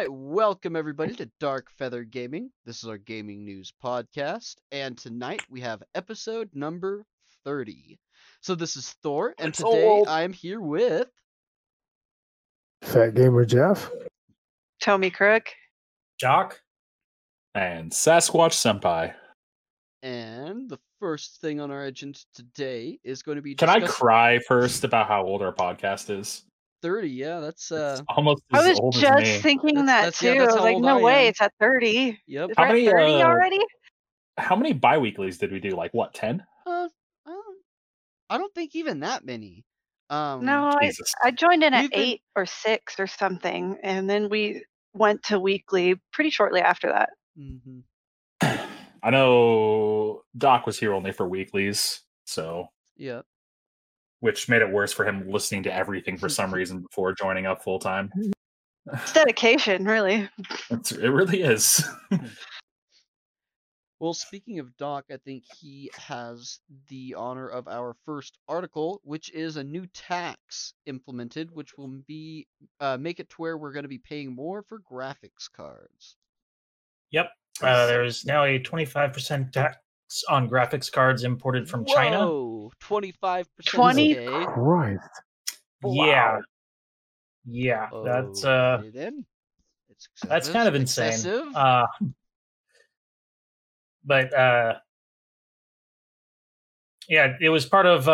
right, welcome everybody to Dark Feather Gaming. This is our gaming news podcast, and tonight we have episode number 30. So this is Thor, and today I am here with... Fat Gamer Jeff. Tommy Crick. Jock. And Sasquatch Senpai. And the first thing on our agenda today is going to be... Can I cry first about how old our podcast is? 30, yeah, that's almost as old as me. I was just thinking that too. Yeah, I was like, no way, it's at 30. Yep. How many 30 already? How many bi-weeklies did we do? Like what, 10? I don't think even that many. No, I joined in at 8 or 6 or something, and then we went to weekly pretty shortly after that. Mm-hmm. I know Doc was here only for weeklies, so yeah. Which made it worse for him listening to everything for some reason before joining up full time. It's dedication, really. It really is. Well, speaking of Doc, I think he has the honor of our first article, which is a new tax implemented, which will be make it to where we're going to be paying more for graphics cards. Yep. There is now a 25% tax on graphics cards imported from China. 25% today. Christ. Wow. Yeah. Oh, that's kind of insane. Excessive. But yeah, it was part of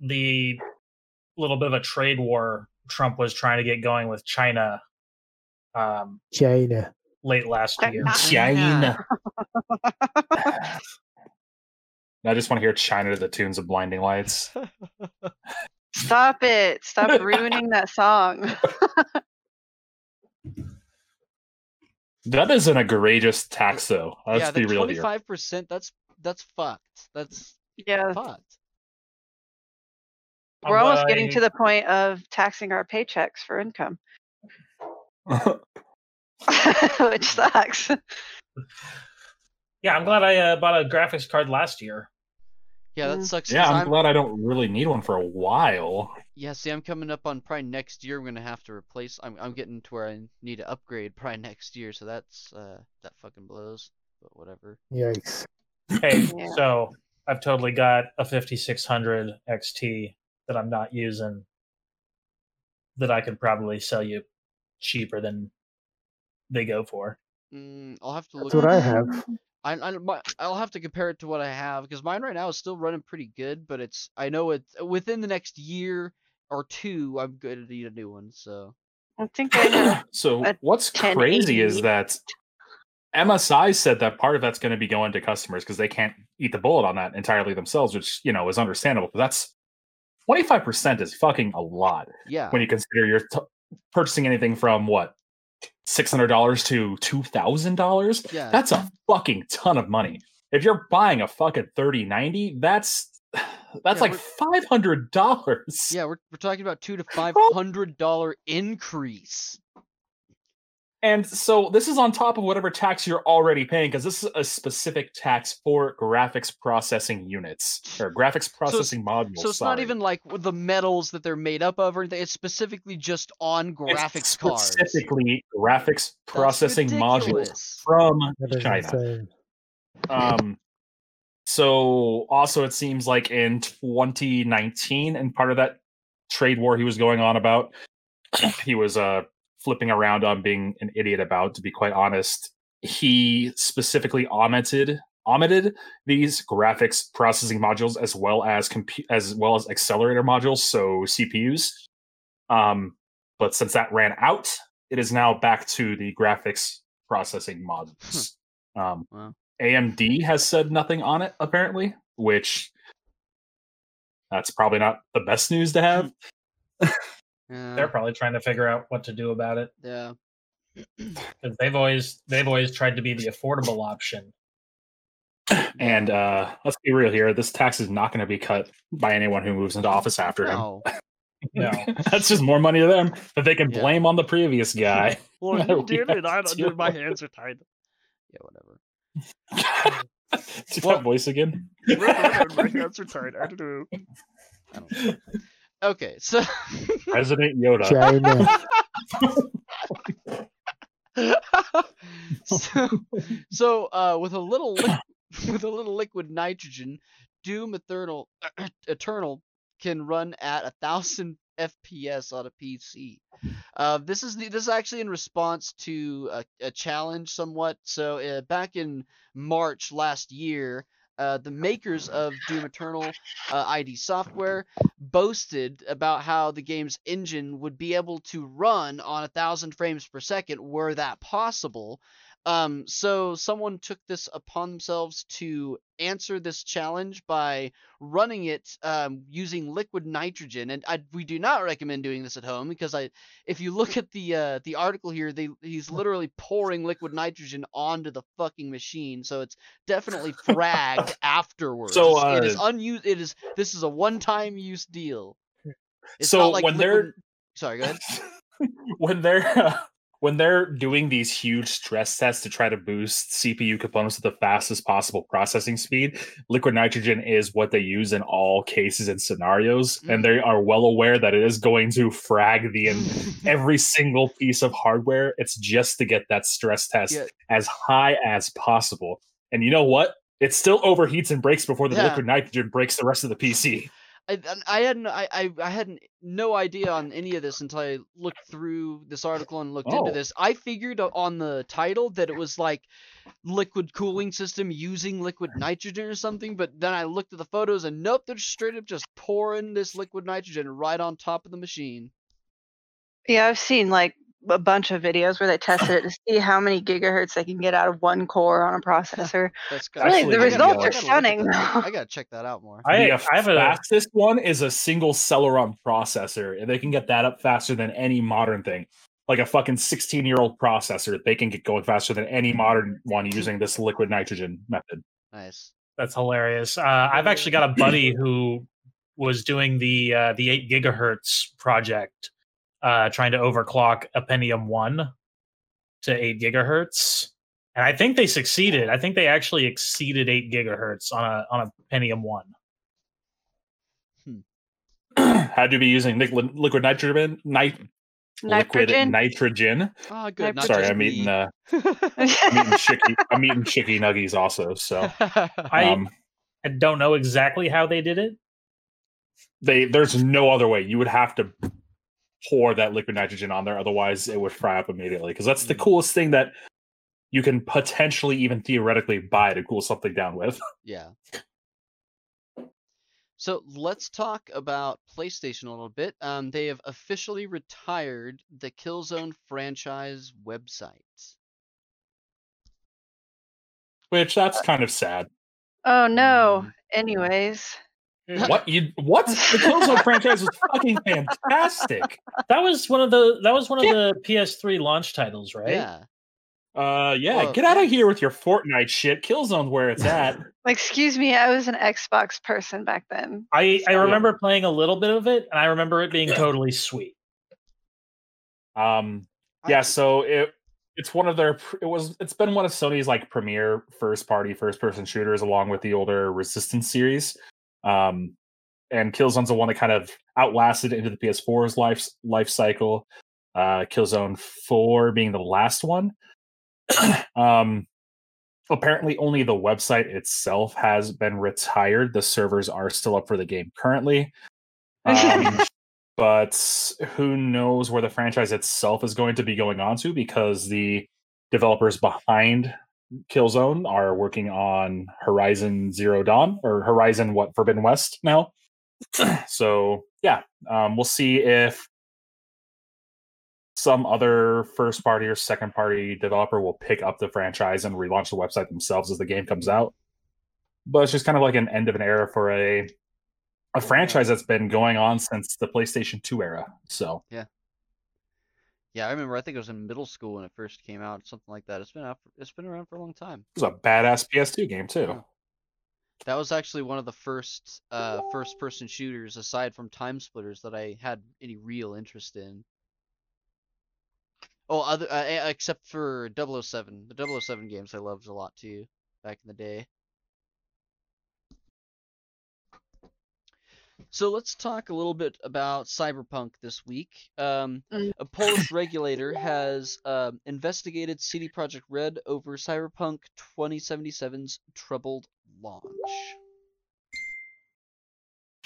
the little bit of a trade war Trump was trying to get going with China. China. Late last year. China. I just want to hear China to the tunes of Blinding Lights. Stop it. Stop ruining that song. That is an egregious tax, though. Let's be real here. 25%, that's fucked. That's fucked. We're almost getting to the point of taxing our paychecks for income. Which sucks. Yeah, I'm glad I bought a graphics card last year. Yeah, that sucks. Yeah, I'm glad I don't really need one for a while. Yeah, see, I'm coming up on probably next year. I'm going to have to replace. I'm getting to where I need to upgrade probably next year. So that's that fucking blows. But whatever. Yikes. Hey, so I've totally got a 5600 XT that I'm not using that I could probably sell you cheaper than they go for. I'll have to look. That's what I have. I'll have to compare it to what I have, because mine right now is still running pretty good, but I know within the next year or two, I'm going to need a new one. So I think I know. So what's crazy is that MSI said that part of that's going to be going to customers because they can't eat the bullet on that entirely themselves, which, you know, is understandable. But that's 25% is fucking a lot. Yeah. When you consider you're purchasing anything from what? $600 to $2,000? Yeah. That's a fucking ton of money. If you're buying a fucking 3090, that's like $500. Yeah, we're talking about $200 to $500 increase. And so this is on top of whatever tax you're already paying, because this is a specific tax for graphics processing units or graphics processing modules. So it's not even like the metals that they're made up of or anything. It's specifically just on graphics cards. Specifically graphics processing modules from China. So also it seems like in 2019, and part of that trade war he was going on about, he was flipping around on being an idiot about, to be quite honest. He specifically omitted these graphics processing modules as well as accelerator modules, so CPUs. But since that ran out, it is now back to the graphics processing modules. Wow. AMD has said nothing on it, apparently, which that's probably not the best news to have. Yeah. They're probably trying to figure out what to do about it. Yeah, because they've always tried to be the affordable option. And let's be real here: this tax is not going to be cut by anyone who moves into office after him. No, that's just more money to them that they can blame on the previous guy. Well, you did it. I don't do it. My hands are tied. Yeah, whatever. Do that voice again? My hands are tied. I don't know. Okay, so President Yoda. So with a little liquid nitrogen, Doom Eternal can run at 1,000 FPS on a PC. This is actually in response to a challenge somewhat. So back in March last year, the makers of Doom Eternal, ID Software, boasted about how the game's engine would be able to run on 1,000 frames per second were that possible. So someone took this upon themselves to answer this challenge by running it using liquid nitrogen, and we do not recommend doing this at home, because if you look at the article here, he's literally pouring liquid nitrogen onto the fucking machine, so it's definitely fragged afterwards. So it is unused. This is a one-time use deal. It's so not like when they're sorry, go ahead. When they're doing these huge stress tests to try to boost CPU components to the fastest possible processing speed, liquid nitrogen is what they use in all cases and scenarios. Mm-hmm. And they are well aware that it is going to frag every single piece of hardware. It's just to get that stress test as high as possible. And you know what? It still overheats and breaks before the liquid nitrogen breaks the rest of the PC. I had no idea on any of this until I looked through this article and looked into this. I figured on the title that it was like liquid cooling system using liquid nitrogen or something, but then I looked at the photos and nope, they're straight up just pouring this liquid nitrogen right on top of the machine. Yeah, I've seen like a bunch of videos where they tested it to see how many gigahertz they can get out of one core on a processor. The results are stunning. I gotta check that out more. I have fastest one is a single Celeron processor, and they can get that up faster than any modern thing. Like a fucking 16-year-old processor, they can get going faster than any modern one using this liquid nitrogen method. Nice. That's hilarious. I've actually got a buddy who was doing the 8 gigahertz project. Trying to overclock a Pentium 1 to 8 gigahertz. And I think they succeeded. I think they actually exceeded 8 gigahertz on a Pentium 1. Had to be using liquid nitrogen. Liquid nitrogen. Oh, good. Sorry, I'm eating chicky nuggies also. So I don't know exactly how they did it. There's no other way. You would have to pour that liquid nitrogen on there, otherwise it would fry up immediately, because that's the coolest thing that you can potentially even theoretically buy to cool something down with. Yeah. So let's talk about PlayStation a little bit. They have officially retired the Killzone franchise website. Which, that's kind of sad. Oh no. Anyways. What? The Killzone franchise was fucking fantastic. That was one of the PS3 launch titles, right? Yeah. Well, get out of here with your Fortnite shit. Killzone's where it's at. Excuse me, I was an Xbox person back then. I remember playing a little bit of it, and I remember it being totally sweet. It's been one of Sony's like premier first person shooters, along with the older Resistance series. And Killzone's the one that kind of outlasted into the PS4's life cycle. Killzone 4 being the last one. Apparently only the website itself has been retired. The servers are still up for the game currently. But who knows where the franchise itself is going to be going on to, because the developers behind Killzone are working on Horizon Zero Dawn, or Horizon Forbidden West now. So yeah, we'll see if some other first party or second party developer will pick up the franchise and relaunch the website themselves as the game comes out. But it's just kind of like an end of an era for a franchise that's been going on since the PlayStation 2 era. So yeah, I remember. I think it was in middle school when it first came out, something like that. It's been around for a long time. It was a badass PS2 game too. Yeah. That was actually one of the first first-person shooters, aside from Time Splitters, that I had any real interest in. Oh, other except for 007. The 007 games I loved a lot too back in the day. So let's talk a little bit about Cyberpunk this week. A Polish regulator has investigated CD Projekt Red over Cyberpunk 2077's troubled launch.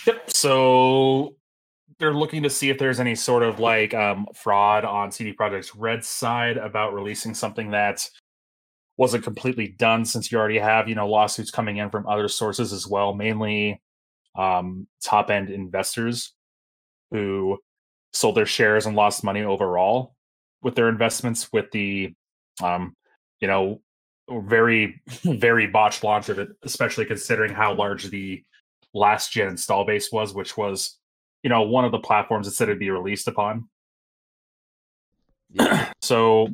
Yep, so they're looking to see if there's any sort of like fraud on CD Projekt Red's side about releasing something that wasn't completely done, since you already have, you know, lawsuits coming in from other sources as well, mainly top end investors who sold their shares and lost money overall with their investments with the, you know, very, very botched launch of it, especially considering how large the last gen install base was, which was, you know, one of the platforms that said it'd be released upon. Yeah. So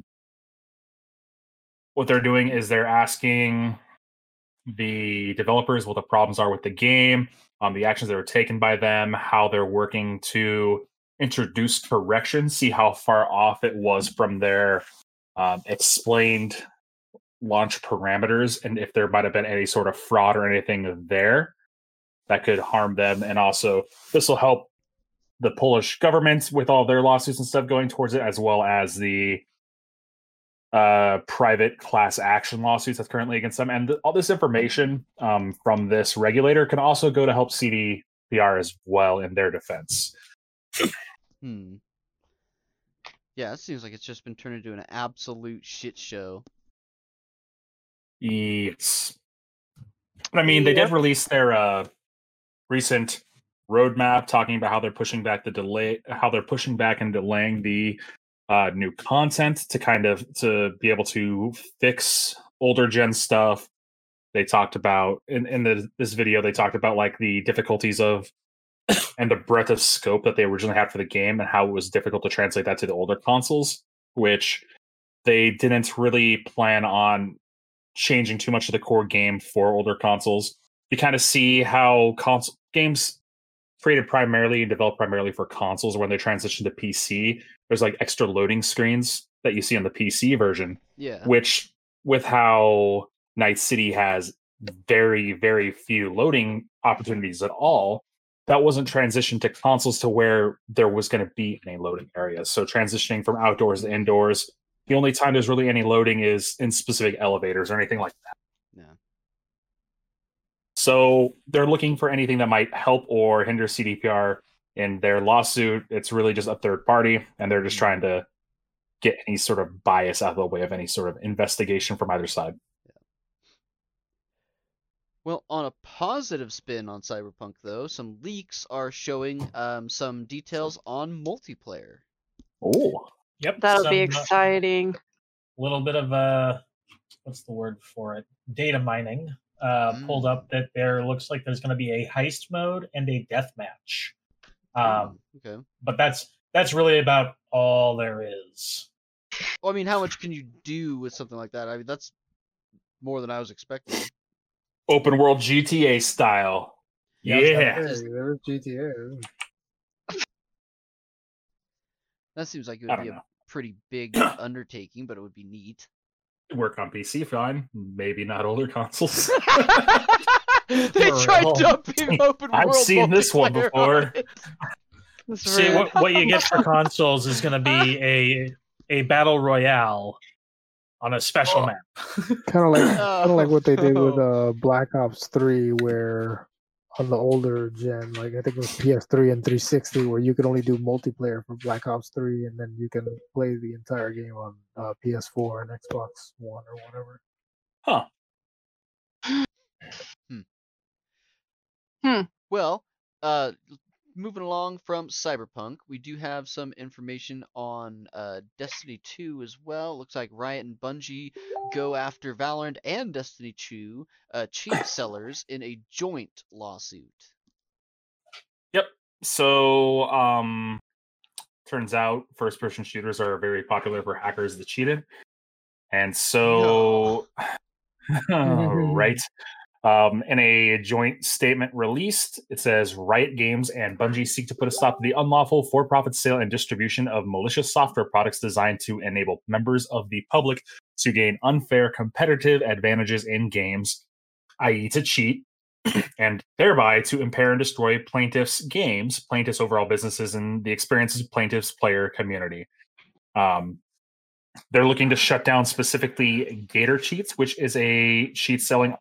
what they're doing is they're asking the developers what the problems are with the game, the actions that were taken by them, how they're working to introduce corrections, see how far off it was from their explained launch parameters, and if there might have been any sort of fraud or anything there that could harm them. And also, this will help the Polish government with all their lawsuits and stuff going towards it, as well as the private class action lawsuits that's currently against them. And all this information from this regulator can also go to help CDPR as well in their defense. Yeah, it seems like it's just been turned into an absolute shit show. Yes. But I mean, they did release their recent roadmap talking about how they're pushing back the delay, how they're pushing back and delaying the new content to kind of to be able to fix older gen stuff. They talked about in this video, they talked about like the difficulties of and the breadth of scope that they originally had for the game and how it was difficult to translate that to the older consoles, which they didn't really plan on changing too much of the core game for older consoles. You kind of see how console games created primarily and developed primarily for consoles, when they transition to PC, there's like extra loading screens that you see on the PC version. Yeah. Which, with how Night City has very, very few loading opportunities at all, that wasn't transitioned to consoles to where there was going to be any loading areas. So transitioning from outdoors to indoors, the only time there's really any loading is in specific elevators or anything like that. Yeah. So they're looking for anything that might help or hinder CDPR in their lawsuit. It's really just a third party, and they're just trying to get any sort of bias out of the way of any sort of investigation from either side. Yeah. Well, on a positive spin on Cyberpunk, though, some leaks are showing some details on multiplayer. Oh, yep. That'll be exciting. A little bit of what's the word for it? Data mining. Pulled up that there looks like there's going to be a heist mode and a death match. Okay. But that's really about all there is. Well, I mean, how much can you do with something like that? I mean, that's more than I was expecting. Open world GTA style. Yeah. GTA. That seems like it would be a pretty big undertaking, but it would be neat. Work on PC, fine. Maybe not older consoles. They tried dumping open world. I've seen this one before. On see, what you get for consoles is going to be a battle royale on a special map. Kind of like what they did with Black Ops 3, where on the older gen, like I think it was PS3 and 360, where you could only do multiplayer for Black Ops 3, and then you can play the entire game on PS4 and Xbox One or whatever. Well, moving along from Cyberpunk, we do have some information on Destiny 2 as well. Looks like Riot and Bungie go after Valorant and Destiny 2 cheap sellers in a joint lawsuit. Yep. So, turns out first-person shooters are very popular for hackers that cheated. And so... Right. In a joint statement released, it says Riot Games and Bungie seek to put a stop to the unlawful for-profit sale and distribution of malicious software products designed to enable members of the public to gain unfair competitive advantages in games, i.e. to cheat, and thereby to impair and destroy plaintiffs' games, plaintiffs' overall businesses, and the experiences of plaintiffs' player community. They're looking to shut down specifically Gator Cheats, which is a cheat selling,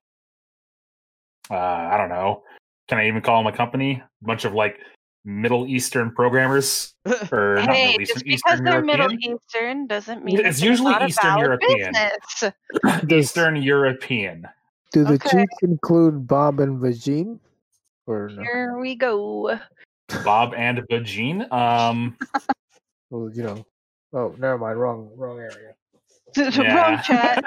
I don't know, can I even call them a company? A bunch of like Middle Eastern programmers, or not Middle Eastern, just because Eastern they're European. Middle Eastern doesn't mean it's usually Eastern European. Eastern European. Do the cheats include Bob and Vagine? Or no? Here we go. Bob and Vagine. Well, you know. Oh, never mind. Wrong area. Yeah. Wrong chat.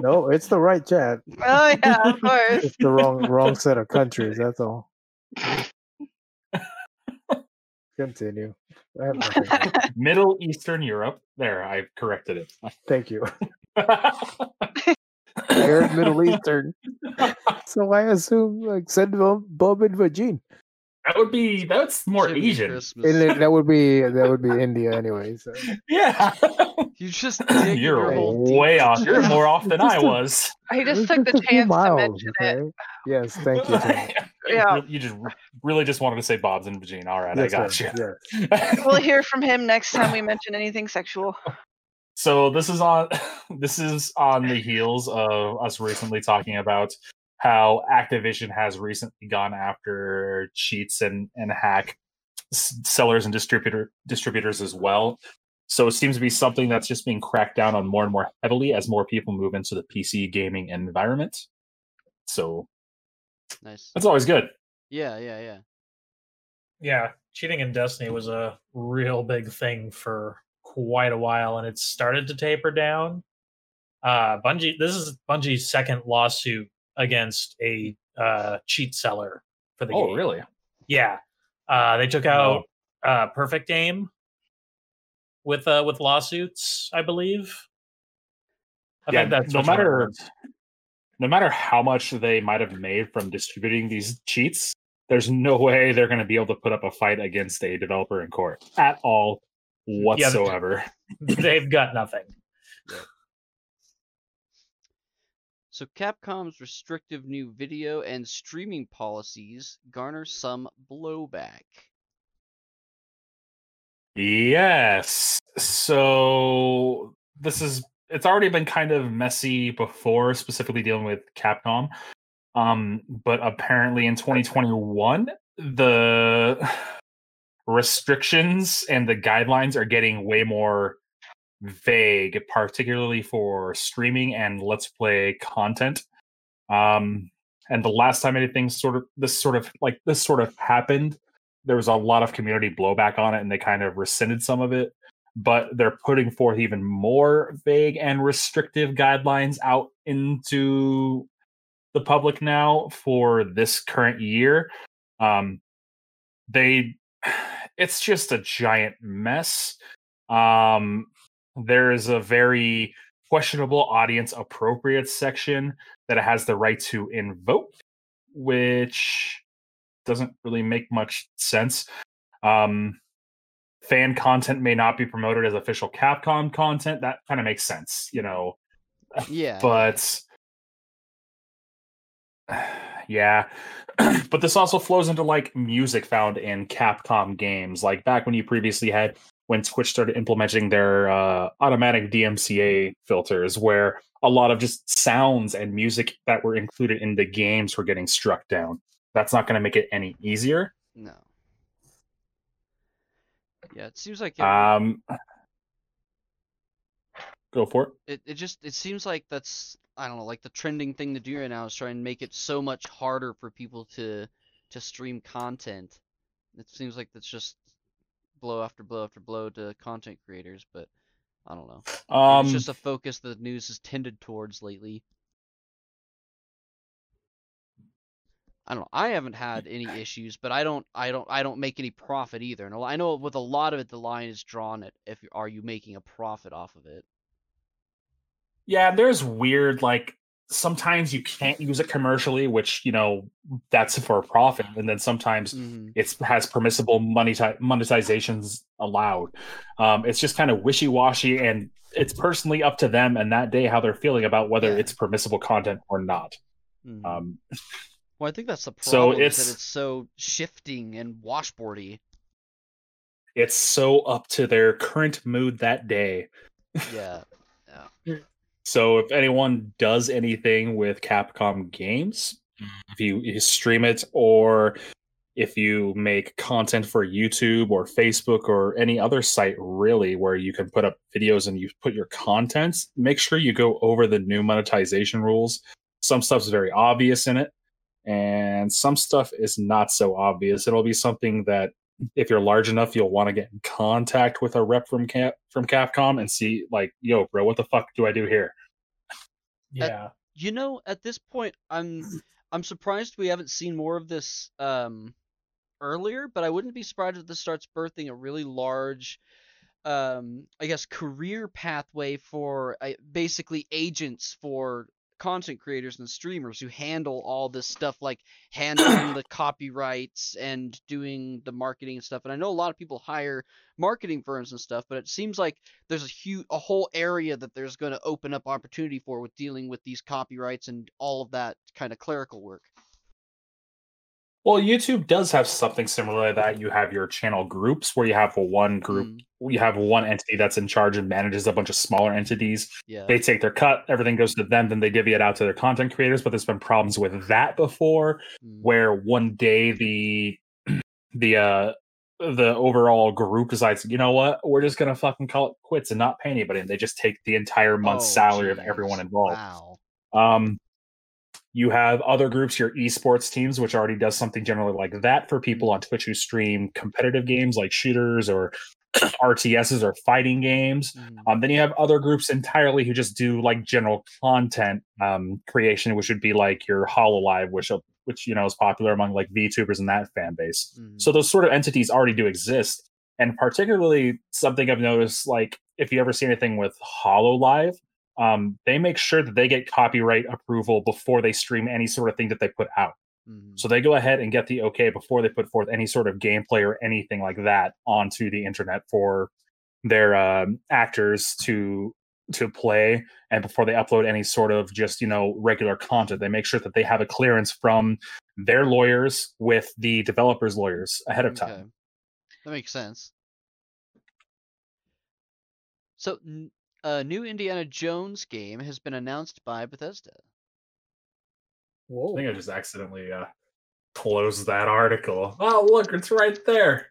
No, it's the right chat. Oh yeah, of course. It's the wrong set of countries. That's all. Continue. I have nothing. Middle Eastern Europe. There, I've corrected it. Thank you. I heard Middle Eastern, so I assume like send Bob and Vagine. That's more Asian. That would be India anyway. So. Yeah, you just you're way off. You're more off than I was. I just took the chance to mention it. Yes, thank you. Yeah, you just really just wanted to say Bob's and Vagine. All right, yes, I got you. Yes. We'll hear from him next time we mention anything sexual. So this is on the heels of us recently talking about how Activision has recently gone after cheats and hack sellers and distributors as well. So it seems to be something that's just being cracked down on more and more heavily as more people move into the PC gaming environment. So nice. That's always good. Yeah. Yeah, cheating in Destiny was a real big thing for quite a while, and it's started to taper down. Bungie, this is Bungie's second lawsuit against a cheat seller for the game. Oh, really? Yeah. They took out Perfect Game with lawsuits, I believe. I think that's no matter how much they might have made from distributing these cheats, there's no way they're going to be able to put up a fight against a developer in court at all whatsoever. Yeah, they've got nothing. Yeah. So Capcom's restrictive new video and streaming policies garner some blowback. Yes. So it's already been kind of messy before, specifically dealing with Capcom. But apparently in 2021, the restrictions and the guidelines are getting way more vague, particularly for streaming and Let's Play content. And the last time anything sort of happened, there was a lot of community blowback on it, and they kind of rescinded some of it. But they're putting forth even more vague and restrictive guidelines out into the public now for this current year. It's just a giant mess. There is a very questionable audience appropriate section that it has the right to invoke, which doesn't really make much sense. Fan content may not be promoted as official Capcom content. That kind of makes sense, you know. Yeah. But yeah. But this also flows into like music found in Capcom games. Like back when you previously had when Twitch started implementing their automatic DMCA filters, where a lot of just sounds and music that were included in the games were getting struck down. That's not going to make it any easier. No. Yeah, it seems like... go for it. It seems like that's, I don't know, like the trending thing to do right now is try and make it so much harder for people to stream content. It seems like that's just blow after blow after blow to content creators, but I don't know. It's just a focus the news has tended towards lately. I don't know. I haven't had any issues, but I don't make any profit either. And I know with a lot of it, the line is drawn at are you making a profit off of it? Yeah, there's weird, like sometimes you can't use it commercially, which, you know, that's for a profit. And then sometimes it has permissible monetizations allowed. It's just kind of wishy-washy, and it's personally up to them and that day how they're feeling about whether it's permissible content or not. Mm-hmm. Well, I think that's the problem. So it's so shifting and washboardy. It's so up to their current mood that day. Yeah. Yeah. So if anyone does anything with Capcom games, if you stream it, or if you make content for YouTube or Facebook or any other site really where you can put up videos and you put your content, make sure you go over the new monetization rules. Some stuff's very obvious in it, and some stuff is not so obvious. It'll be something that if you're large enough, you'll want to get in contact with a rep from Capcom and see, like, yo, bro, what the fuck do I do here? Yeah. At this point, I'm surprised we haven't seen more of this earlier, but I wouldn't be surprised if this starts birthing a really large, career pathway for basically agents for content creators and streamers who handle all this stuff, like handling the copyrights and doing the marketing and stuff. And I know a lot of people hire marketing firms and stuff, but it seems like there's a whole area that there's going to open up opportunity for with dealing with these copyrights and all of that kind of clerical work. Well, YouTube does have something similar to that. You have your channel groups where you have one group, you have one entity that's in charge and manages a bunch of smaller entities. Yeah. They take their cut, everything goes to them, then they divvy it out to their content creators. But there's been problems with that before, where one day the overall group decides, you know what, we're just gonna fucking call it quits and not pay anybody, and they just take the entire month's salary of everyone involved. Wow. You have other groups, your esports teams, which already does something generally like that for people on Twitch who stream competitive games like shooters or RTSs or fighting games. Then you have other groups entirely who just do like general content creation, which would be like your Hololive, which is popular among like VTubers and that fan base. So those sort of entities already do exist. And particularly something I've noticed, like if you ever see anything with Hololive, they make sure that they get copyright approval before they stream any sort of thing that they put out. So they go ahead and get the okay before they put forth any sort of gameplay or anything like that onto the internet for their actors to play, and before they upload any sort of just regular content. They make sure that they have a clearance from their lawyers with the developers' lawyers ahead of time. Okay. That makes sense. So... a new Indiana Jones game has been announced by Bethesda. Whoa. I think I just accidentally closed that article. Oh, look, it's right there.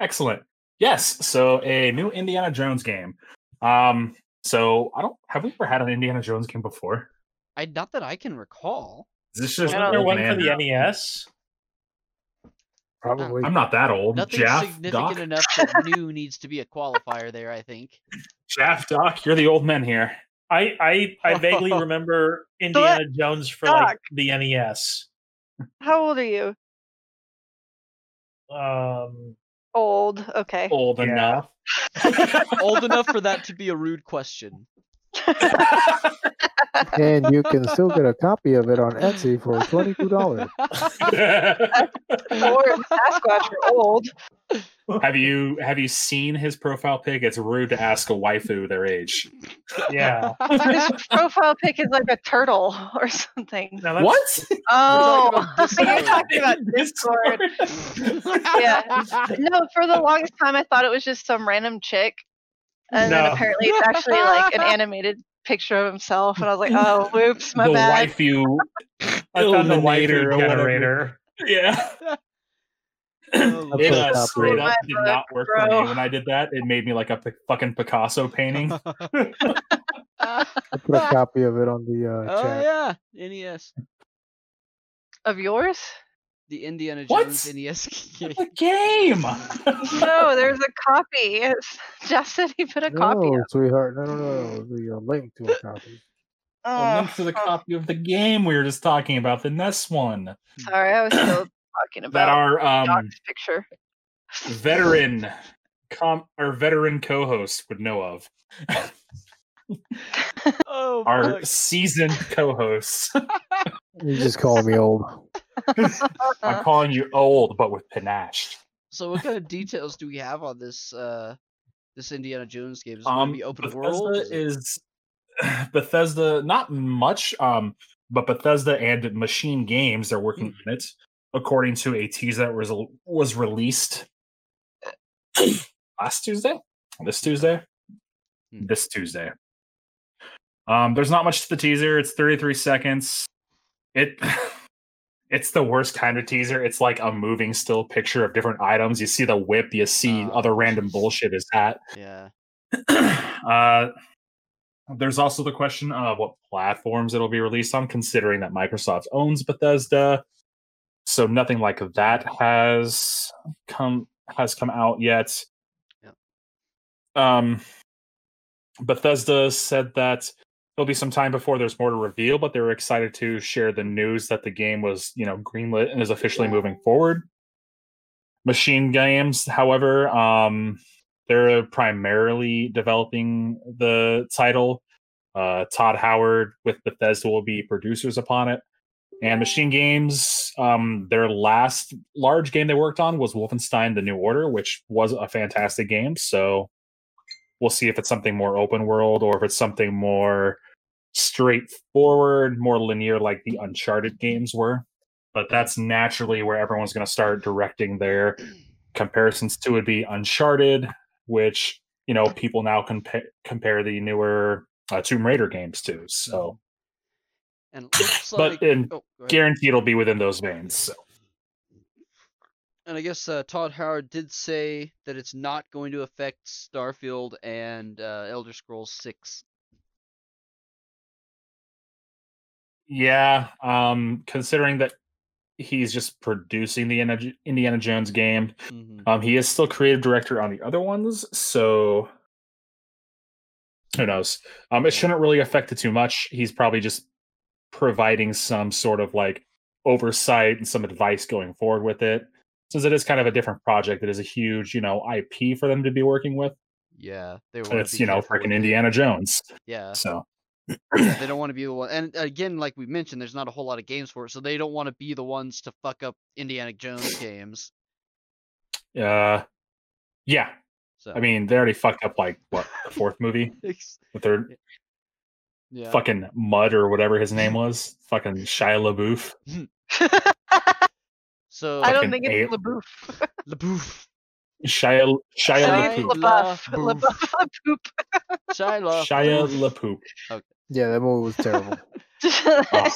Excellent. Yes, so a new Indiana Jones game. Have we ever had an Indiana Jones game before? Not that I can recall. Is this just another one for the NES? Probably. I'm not that old. Nothing Jeff, significant Doc? Enough that new needs to be a qualifier there, I think. Jeff, Doc, you're the old men here. I vaguely remember Indiana Jones for Doc. Like the NES. How old are you? Old. Okay. Old enough. Old enough for that to be a rude question. And you can still get a copy of it on Etsy for $22. Or Sasquatch are old. Have you seen his profile pic? It's rude to ask a waifu their age. Yeah. His profile pic is like a turtle or something. No, what? Oh, you're talking about Discord. Yeah. No, for the longest time I thought it was just some random chick. And then apparently it's actually like an animated picture of himself, and I was like, "Oh, whoops, my bad." Waifu, I found the waifu generator. Yeah, it straight up did not work for me when I did that. It made me like a fucking Picasso painting. I put a copy of it on the chat. Oh yeah, NES of yours. The Indiana Jones NES game. What? Game? No, there's a copy. Jeff said he put a copy up. No, sweetheart. No. The link to a copy. A link to the copy of the game we were just talking about, the NES one. Sorry, I was still talking about that. Our picture. Our veteran co-host would know of. Our seasoned co-hosts. You just call me old. I'm calling you old, but with panache. So, what kind of details do we have on this Indiana Jones game? Is it going to be open world? Bethesda, not much. but Bethesda and Machine Games are working on it, according to a teaser that was released this Tuesday. There's not much to the teaser. It's 33 seconds. It's the worst kind of teaser. It's like a moving still picture of different items. You see the whip, you see other random bullshit is that. Yeah. There's also the question of what platforms it'll be released on, considering that Microsoft owns Bethesda. So nothing like that has come out yet. Yeah. Bethesda said that it'll be some time before there's more to reveal, but they were excited to share the news that the game was, greenlit and is officially moving forward. Machine Games, however, they're primarily developing the title. Todd Howard with Bethesda will be producers upon it. And Machine Games, their last large game they worked on was Wolfenstein: The New Order, which was a fantastic game. So we'll see if it's something more open world or if it's something more straightforward, more linear like the Uncharted games were. But that's naturally where everyone's going to start directing their comparisons to would be Uncharted, which, people now compare the newer Tomb Raider games to. So. And guaranteed it'll be within those veins. So. And I guess Todd Howard did say that it's not going to affect Starfield and Elder Scrolls 6. Yeah, considering that he's just producing the Indiana Jones game, he is still creative director on the other ones, so who knows? It shouldn't really affect it too much. He's probably just providing some sort of oversight and some advice going forward with it. Since it is kind of a different project, it is a huge, IP for them to be working with. Yeah, they want. It's freaking Indiana Jones. Yeah. So they don't want to be the one. And again, like we mentioned, there's not a whole lot of games for it, so they don't want to be the ones to fuck up Indiana Jones games. Yeah. So. I mean, they already fucked up the fourth movie, the third. Yeah. Fucking Mud or whatever his name was. Fucking Shia LaBeouf. So I don't think it's LaBeouf. LaBeouf. Shia LaBeouf. Shia LaBeouf. Okay. Yeah, that movie was terrible.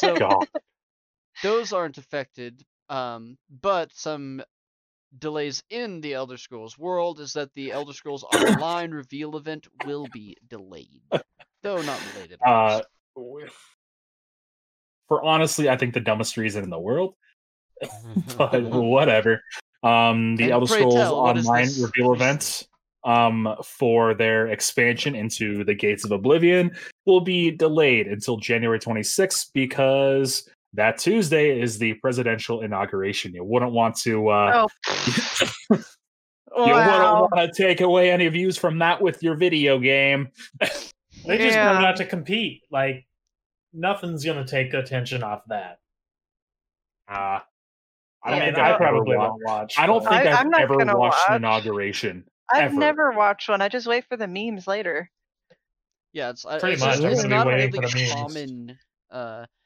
Oh, God. Those aren't affected, but some delays in the Elder Scrolls world is that the Elder Scrolls Online reveal event will be delayed. Though not related. For honestly, I think the dumbest reason in the world. But whatever. The Elder Scrolls Online reveal event for their expansion into the Gates of Oblivion will be delayed until January 26th because that Tuesday is the presidential inauguration. You wouldn't want to wouldn't want to take away any views from that with your video game. They just want out to compete. Nothing's going to take attention off that. I probably won't watch. I don't think I've ever watched an inauguration. I've never watched one. I just wait for the memes later. Yeah, it's not really common.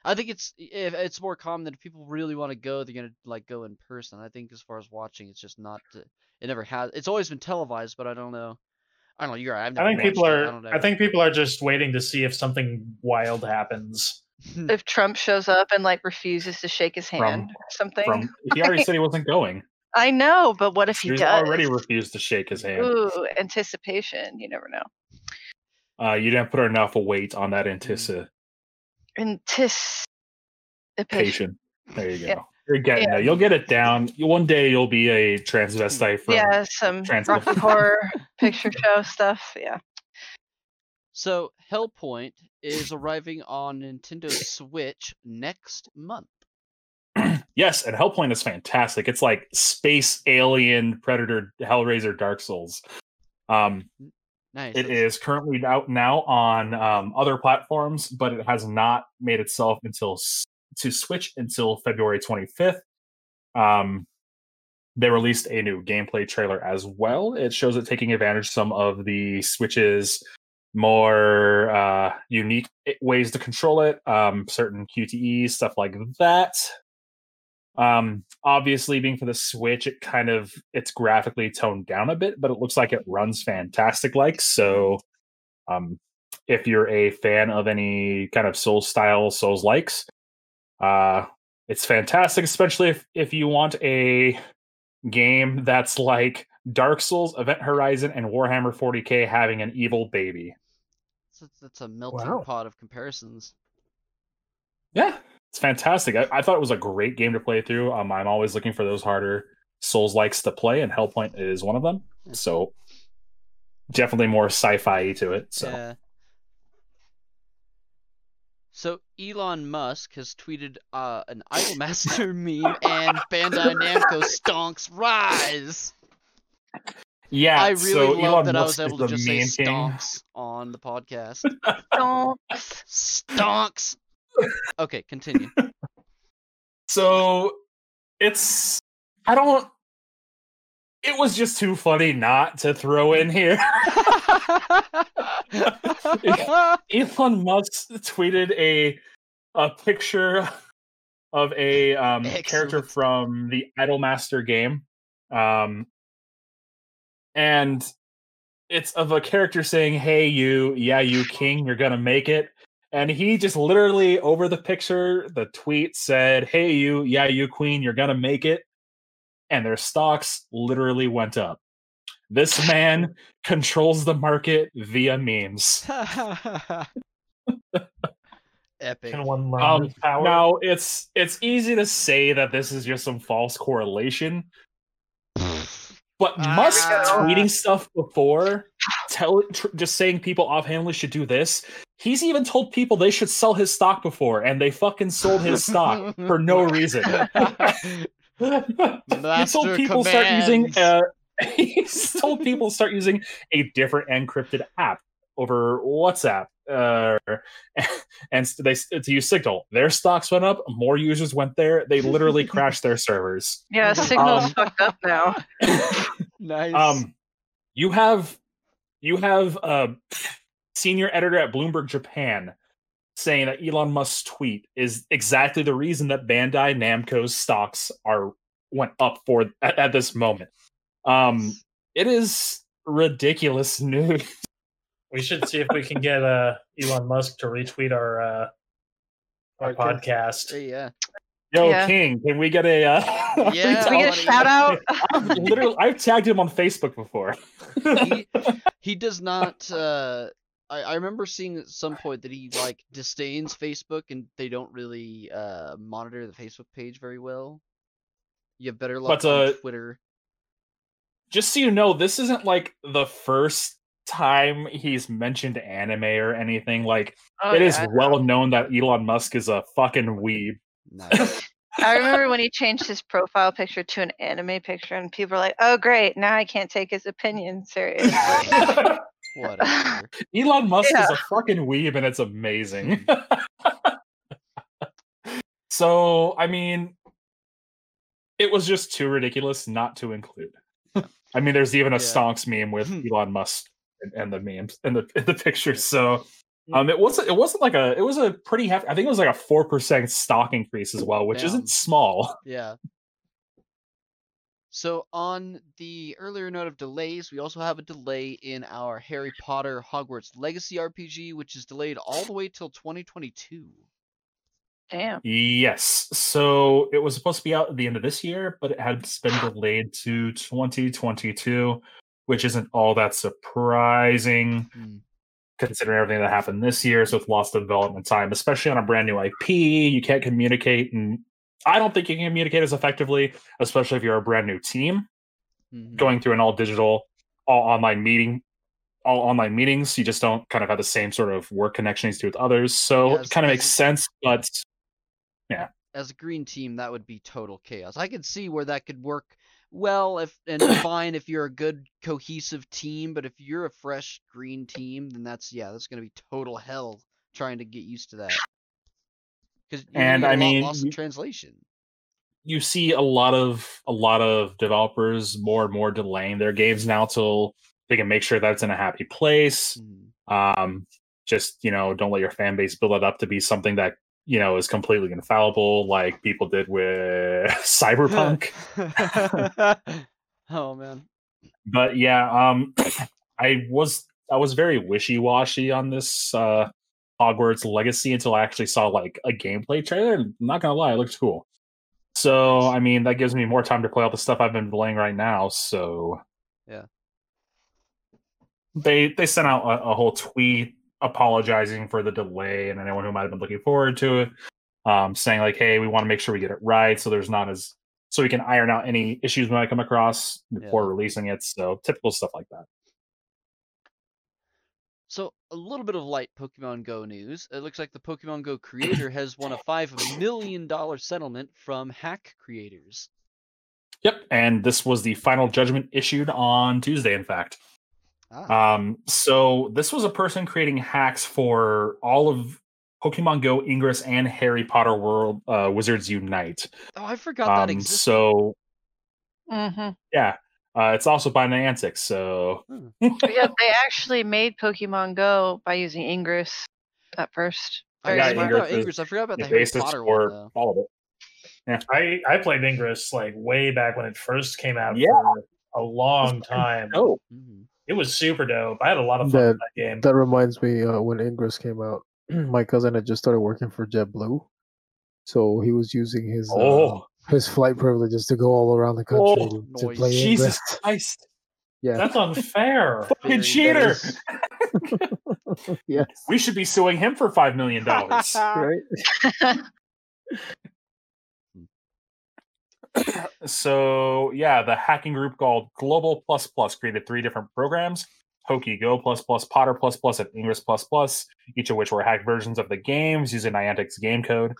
I think it's more common that if people really want to go, they're gonna go in person. I think as far as watching, it's just not. It never has. It's always been televised, but I don't know. You're right. I think people are just waiting to see if something wild happens. If Trump shows up and refuses to shake his hand or something. He already said he wasn't going. I know, but what if he does? He's already refused to shake his hand. Ooh, anticipation. You never know. You didn't put enough weight on that anticipation. There you go. Yeah. You're getting there. You'll get it down. One day you'll be a transvestite. Some rock and horror picture show stuff. Yeah. So Hellpoint is arriving on Nintendo Switch next month. Yes, and Hellpoint is fantastic. It's like Space Alien, Predator, Hellraiser, Dark Souls. Nice. It is currently out now on other platforms, but it has not made itself to Switch until February 25th. They released a new gameplay trailer as well. It shows it taking advantage of some of the Switch's more unique ways to control it, certain QTEs, stuff like that. Obviously, being for the Switch, it kind of, it's graphically toned down a bit, but it looks like it runs fantastic. Like, so if you're a fan of any kind of Souls style, Souls likes, it's fantastic, especially if you want a game that's like Dark Souls, Event Horizon, and Warhammer 40k having an evil baby. That's a melting pot of comparisons. Yeah, it's fantastic. I thought it was a great game to play through. I'm always looking for those harder Souls likes to play, and Hellpoint is one of them. Yeah. So definitely more sci-fi to it. So. Yeah. So Elon Musk has tweeted an Idolmaster meme, and Bandai Namco stonks rise. Yeah, I really love that I was able to just say stonks on the podcast. Stonks. Okay, continue. So it was just too funny not to throw in here. Elon Musk tweeted a picture of a character from the Idolmaster game. And it's of a character saying, "Hey, you, yeah, you king, you're going to make it." And he just literally over the picture, the tweet said, "Hey, you, yeah, you queen, you're going to make it." And their stocks literally went up. This man controls the market via memes. Epic. Now, it's easy to say that this is just some false correlation. But Musk tweeting stuff before, just saying people offhandedly should do this. He's even told people they should sell his stock before, and they fucking sold his stock for no reason. He's told people start using a different encrypted app over WhatsApp, and to use Signal. Their stocks went up. More users went there. They literally crashed their servers. Yeah, Signal's fucked up now. Nice. You have a senior editor at Bloomberg Japan saying that Elon Musk's tweet is exactly the reason that Bandai Namco's stocks went up for at this moment. It is ridiculous news. We should see if we can get Elon Musk to retweet our podcast. Yeah. Yo, yeah. King, can we get a? Can we get a shout out? I've tagged him on Facebook before. He does not. I remember seeing at some point that he like disdains Facebook, and they don't really monitor the Facebook page very well. You have better luck on Twitter. Just so you know, this isn't like the first time he's mentioned anime or anything. Like, known that Elon Musk is a fucking weeb. Nice. I remember when he changed his profile picture to an anime picture, and people were like, "Oh, great! Now I can't take his opinion seriously." Whatever. Elon Musk is a fucking weeb, and it's amazing. So, I mean, it was just too ridiculous not to include. I mean, there's even a stonks meme with Elon Musk and the memes and the pictures. So it was a pretty hefty. I think it was like a 4% stock increase as well, which isn't small. Yeah. So on the earlier note of delays, we also have a delay in our Harry Potter Hogwarts Legacy RPG, which is delayed all the way till 2022. Damn. Yes. So it was supposed to be out at the end of this year, but it had been delayed to 2022, which isn't all that surprising considering everything that happened this year. So it's lost development time, especially on a brand new IP. You can't communicate, and I don't think you can communicate as effectively, especially if you're a brand new team going through an all online meetings, you just don't kind of have the same sort of work connections you do with others, so it kind of makes sense. But yeah, as a green team, that would be total chaos. I could see where that could work well fine if you're a good cohesive team, but if you're a fresh green team, then that's going to be total hell trying to get used to that, because lost in translation. You see a lot of developers more and more delaying their games now till They can make sure that it's in a happy place. Just, you know, don't let your fan base build it up to be something that, you know, is completely infallible, like people did with Cyberpunk. Oh man. But yeah, I was very wishy-washy on this Hogwarts Legacy until I actually saw like a gameplay trailer. I'm not gonna lie, it looks cool. So I mean, that gives me more time to play all the stuff I've been playing right now. So yeah, they sent out a whole tweet apologizing for the delay and anyone who might have been looking forward to it, saying like, hey, we want to make sure we get it right so there's not as so we can iron out any issues we might come across before releasing it. So typical stuff like that. So a little bit of light Pokemon Go news. It looks like the Pokemon Go creator has won a $5 million settlement from hack creators. Yep, and this was the final judgment issued on Tuesday, in fact. So this was a person creating hacks for all of Pokemon Go, Ingress, and Harry Potter World Wizards Unite. Oh, I forgot that existed. So, yeah. It's also by Niantic, so... Yeah, they actually made Pokemon Go by using Ingress at first. I forgot about the Harry Potter one, though. All of it. Yeah. I played Ingress like way back when it first came out for a long time. Dope. It was super dope. I had a lot of fun with that game. That reminds me, when Ingress came out, my cousin had just started working for JetBlue, so he was using his flight privileges to go all around the country to play Jesus Ingress. Christ. Yeah. That's unfair. Fucking cheater. Yes. We should be suing him for $5 million. Right? So, yeah, the hacking group called Global Plus Plus created three different programs. Pokego Plus Plus, Potter Plus Plus, and Ingress Plus Plus, each of which were hacked versions of the games using Niantic's game code.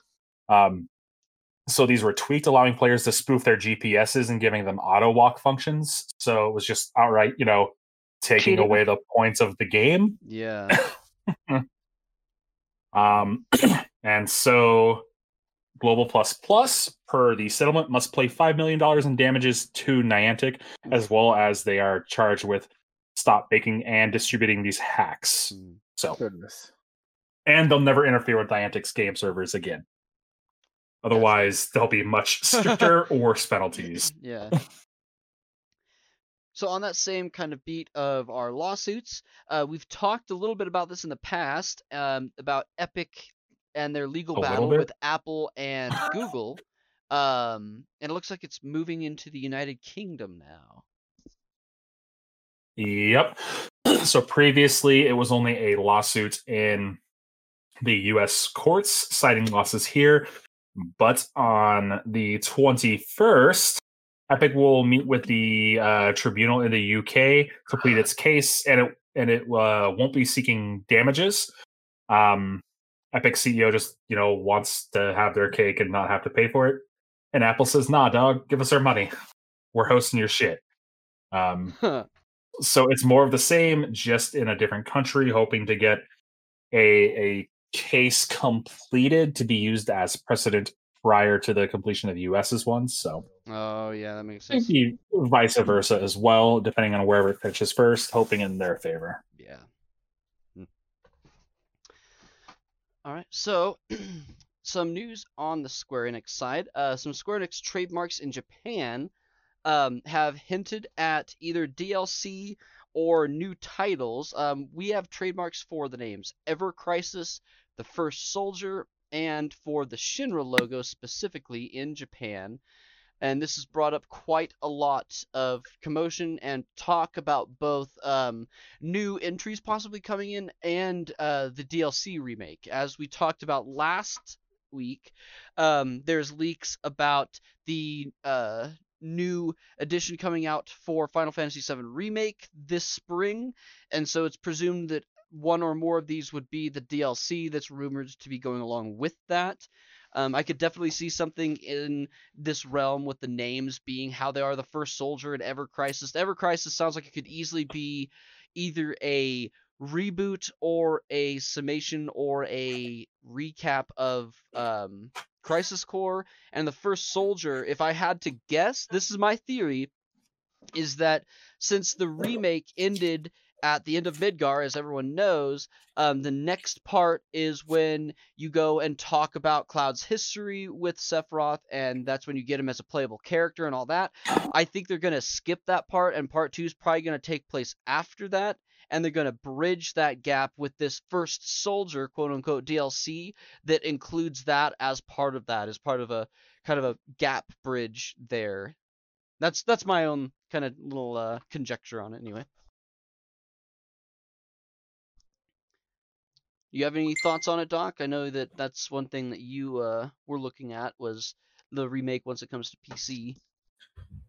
So these were tweaked, allowing players to spoof their GPSs and giving them auto walk functions. So it was just outright, you know, taking away the points of the game. Yeah. And so Global Plus Plus, per the settlement, must pay $5 million in damages to Niantic, as well as they are charged with stop making and distributing these hacks. So, goodness. And they'll never interfere with Niantic's game servers again. Otherwise, there'll be much stricter or worse penalties. Yeah. So on that same kind of beat of our lawsuits, we've talked a little bit about this in the past, about Epic and their legal battle with Apple and Google. And it looks like it's moving into the United Kingdom now. Yep. So previously, it was only a lawsuit in the U.S. courts, citing losses here. But on the 21st, Epic will meet with the tribunal in the UK, complete its case, and it won't be seeking damages. Epic CEO just, you know, wants to have their cake and not have to pay for it. And Apple says, nah, dog, give us our money. We're hosting your shit. So it's more of the same, just in a different country, hoping to get a case completed to be used as precedent prior to the completion of the US's one. So, oh yeah, that makes sense. Maybe vice versa as well, depending on wherever it pitches first, hoping in their favor. Yeah. All right. So, some news on the Square Enix side. Some Square Enix trademarks in Japan have hinted at either DLC or new titles. We have trademarks for the names Ever Crisis, The First Soldier, and for the Shinra logo specifically in Japan. And this has brought up quite a lot of commotion and talk about both new entries possibly coming in and the DLC remake. As we talked about last week, there's leaks about the new edition coming out for Final Fantasy VII Remake this spring, and so it's presumed that one or more of these would be the DLC that's rumored to be going along with that. I could definitely see something in this realm with the names being how they are, the First Soldier and Ever Crisis. Ever Crisis sounds like it could easily be either a reboot or a summation or a recap of Crisis Core. And the First Soldier, if I had to guess, this is my theory, is that since the remake ended at the end of Midgar, as everyone knows, the next part is when you go and talk about Cloud's history with Sephiroth, and that's when you get him as a playable character and all that. I think they're going to skip that part, and part two is probably going to take place after that, and they're going to bridge that gap with this first soldier, quote-unquote, DLC that includes that, as part of a kind of a gap bridge there. That's my own kind of little conjecture on it anyway. You have any thoughts on it, Doc? I know that that's one thing that you were looking at was the remake once it comes to PC.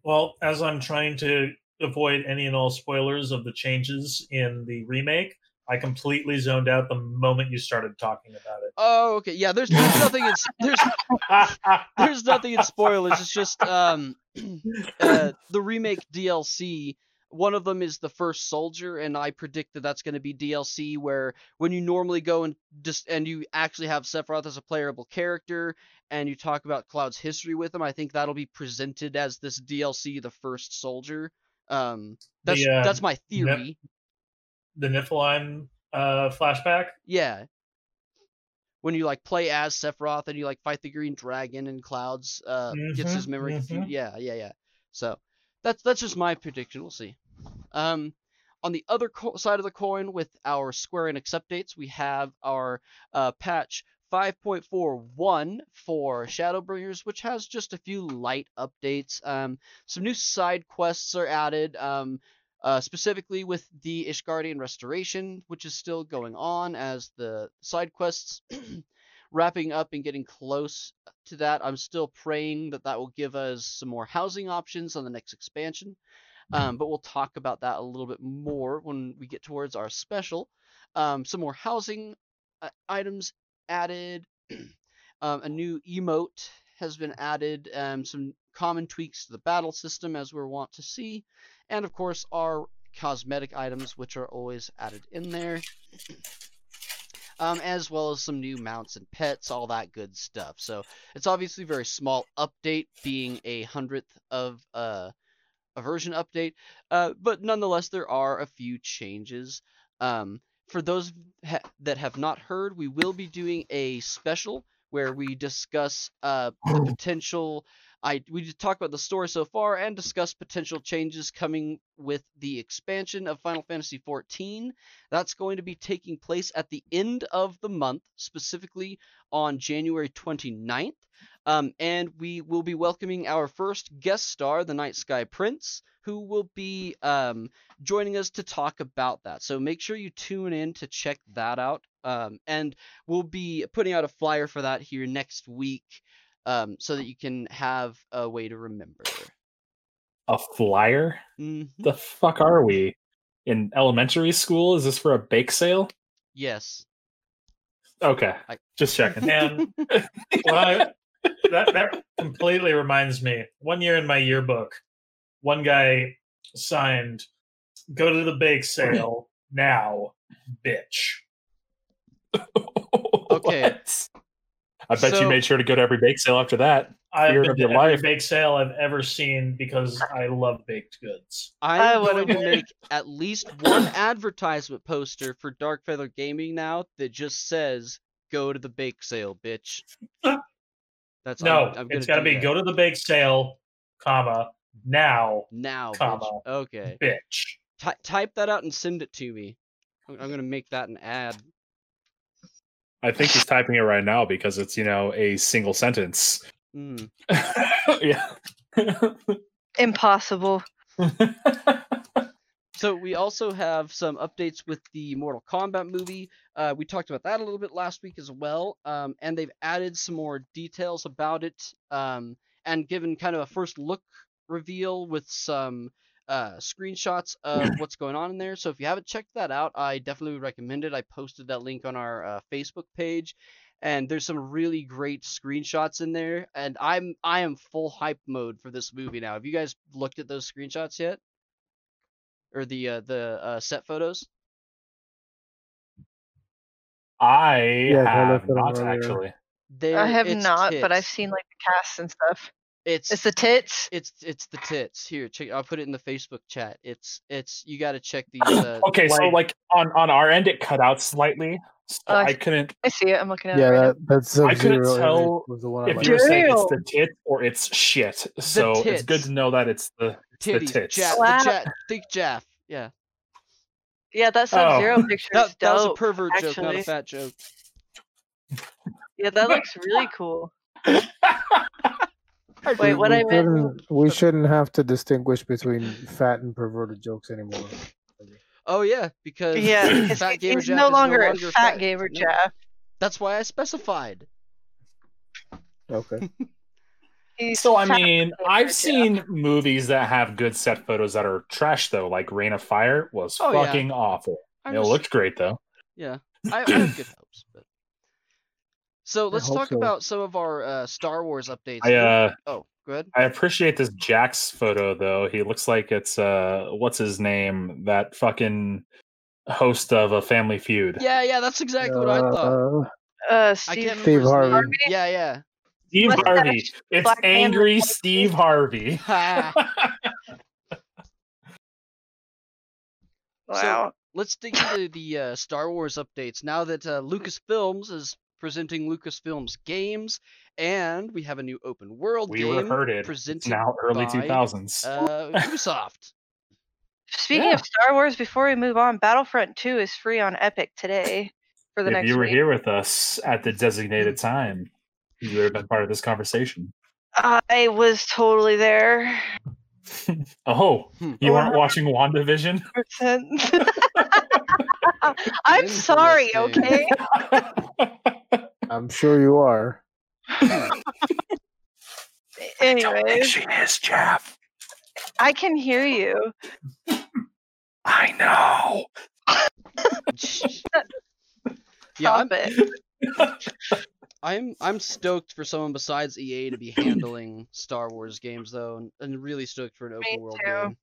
Well, as I'm trying to avoid any and all spoilers of the changes in the remake, I completely zoned out the moment you started talking about it. Oh, okay. Yeah, there's nothing in there's nothing in spoilers. It's just the remake DLC. One of them is the first soldier, and I predict that that's going to be DLC, where when you normally go and just and you actually have Sephiroth as a playable character, and you talk about Cloud's history with him, I think that'll be presented as this DLC, the first soldier. That's my theory. The Niflheim flashback. Yeah. When you like play as Sephiroth and you like fight the green dragon, and Cloud's gets his memory. Yeah. So. That's just my prediction. We'll see. On the other side of the coin, with our Square Enix updates, we have our patch 5.41 for Shadowbringers, which has just a few light updates. Some new side quests are added, specifically with the Ishgardian Restoration, which is still going on as the side quests wrapping up and getting close to that. I'm still praying that will give us some more housing options on the next expansion, but we'll talk about that a little bit more when we get towards our special. Some more housing items added, a new emote has been added, some common tweaks to the battle system as we're wont to see, and of course our cosmetic items, which are always added in there. As well as some new mounts and pets, all that good stuff. So it's obviously a very small update, being 100th of a version update. But nonetheless, there are a few changes. For those that have not heard, we will be doing a special where we discuss the potential... We just talked about the story so far and discussed potential changes coming with the expansion of Final Fantasy XIV. That's going to be taking place at the end of the month, specifically on January 29th. And we will be welcoming our first guest star, the Night Sky Prince, who will be joining us to talk about that. So make sure you tune in to check that out. And we'll be putting out a flyer for that here next week. So that you can have a way to remember. A flyer? Mm-hmm. The fuck are we? In elementary school? Is this for a bake sale? Yes. Okay. Just checking. And that completely reminds me. One year in my yearbook, one guy signed, "Go to the bake sale now, bitch." Okay. I bet you made sure to go to every bake sale after that. I've been to every bake sale I've ever seen because I love baked goods. I want to make at least one advertisement poster for Dark Feather Gaming now that just says, "Go to the bake sale, bitch." That's it's got to be that. Go to the bake sale, comma, now, comma, bitch. Okay, bitch. Type that out and send it to me. I'm going to make that an ad. I think he's typing it right now because it's, a single sentence. Mm. Yeah. Impossible. So we also have some updates with the Mortal Kombat movie. We talked about that a little bit last week as well. And they've added some more details about it, and given kind of a first look reveal with some screenshots of what's going on in there. So if you haven't checked that out, I definitely would recommend it. I posted that link on our Facebook page, and there's some really great screenshots in there, and I am full hype mode for this movie now. Have you guys looked at those screenshots yet, or the set photos? I have not, actually. I have not, but I've seen like the casts and stuff. It's the tits. It's the tits. Here, check, I'll put it in the Facebook chat. It's you got to check these. Okay, so like on our end, it cut out slightly. So I couldn't. I see it. I'm looking at it. Yeah, that's I couldn't tell if you were saying it's the tit or it's shit. So it's good to know that it's the tits. Jeff, wow. Think Jeff. Yeah. Yeah, that sub zero picture is dope. That was a pervert joke, not a fat joke. Yeah, that looks really cool. Wait, what I meant? We shouldn't have to distinguish between fat and perverted jokes anymore. Oh yeah, because Fat Gamer Jeff is no longer Fat Gamer Jeff. That's why I specified. Okay. So I mean, I've seen movies that have good set photos that are trash though. Like Reign of Fire was fucking awful. It looked great though. Yeah, I have good hopes, but. So let's talk about some of our Star Wars updates. Go ahead. I appreciate this Jax photo, though. He looks like it's, what's his name? That fucking host of A Family Feud. Yeah, that's exactly what I thought. Steve Harvey. Yeah. Steve Harvey. It's Black angry Hammer. Steve Harvey. Wow. So let's dig into the Star Wars updates. Now that Lucasfilms is presenting Lucasfilm's games, and we have a new open world game. We heard it. It's now early 2000s. Ubisoft. Speaking of Star Wars, before we move on, Battlefront 2 is free on Epic today for the next week. If you were here with us at the designated time, you would have been part of this conversation. I was totally there. You weren't watching WandaVision? I'm sorry, okay? I'm sure you are. Anyway, she is Jeff. I can hear you. I know. I'm stoked for someone besides EA to be handling Star Wars games though, and really stoked for an open world game.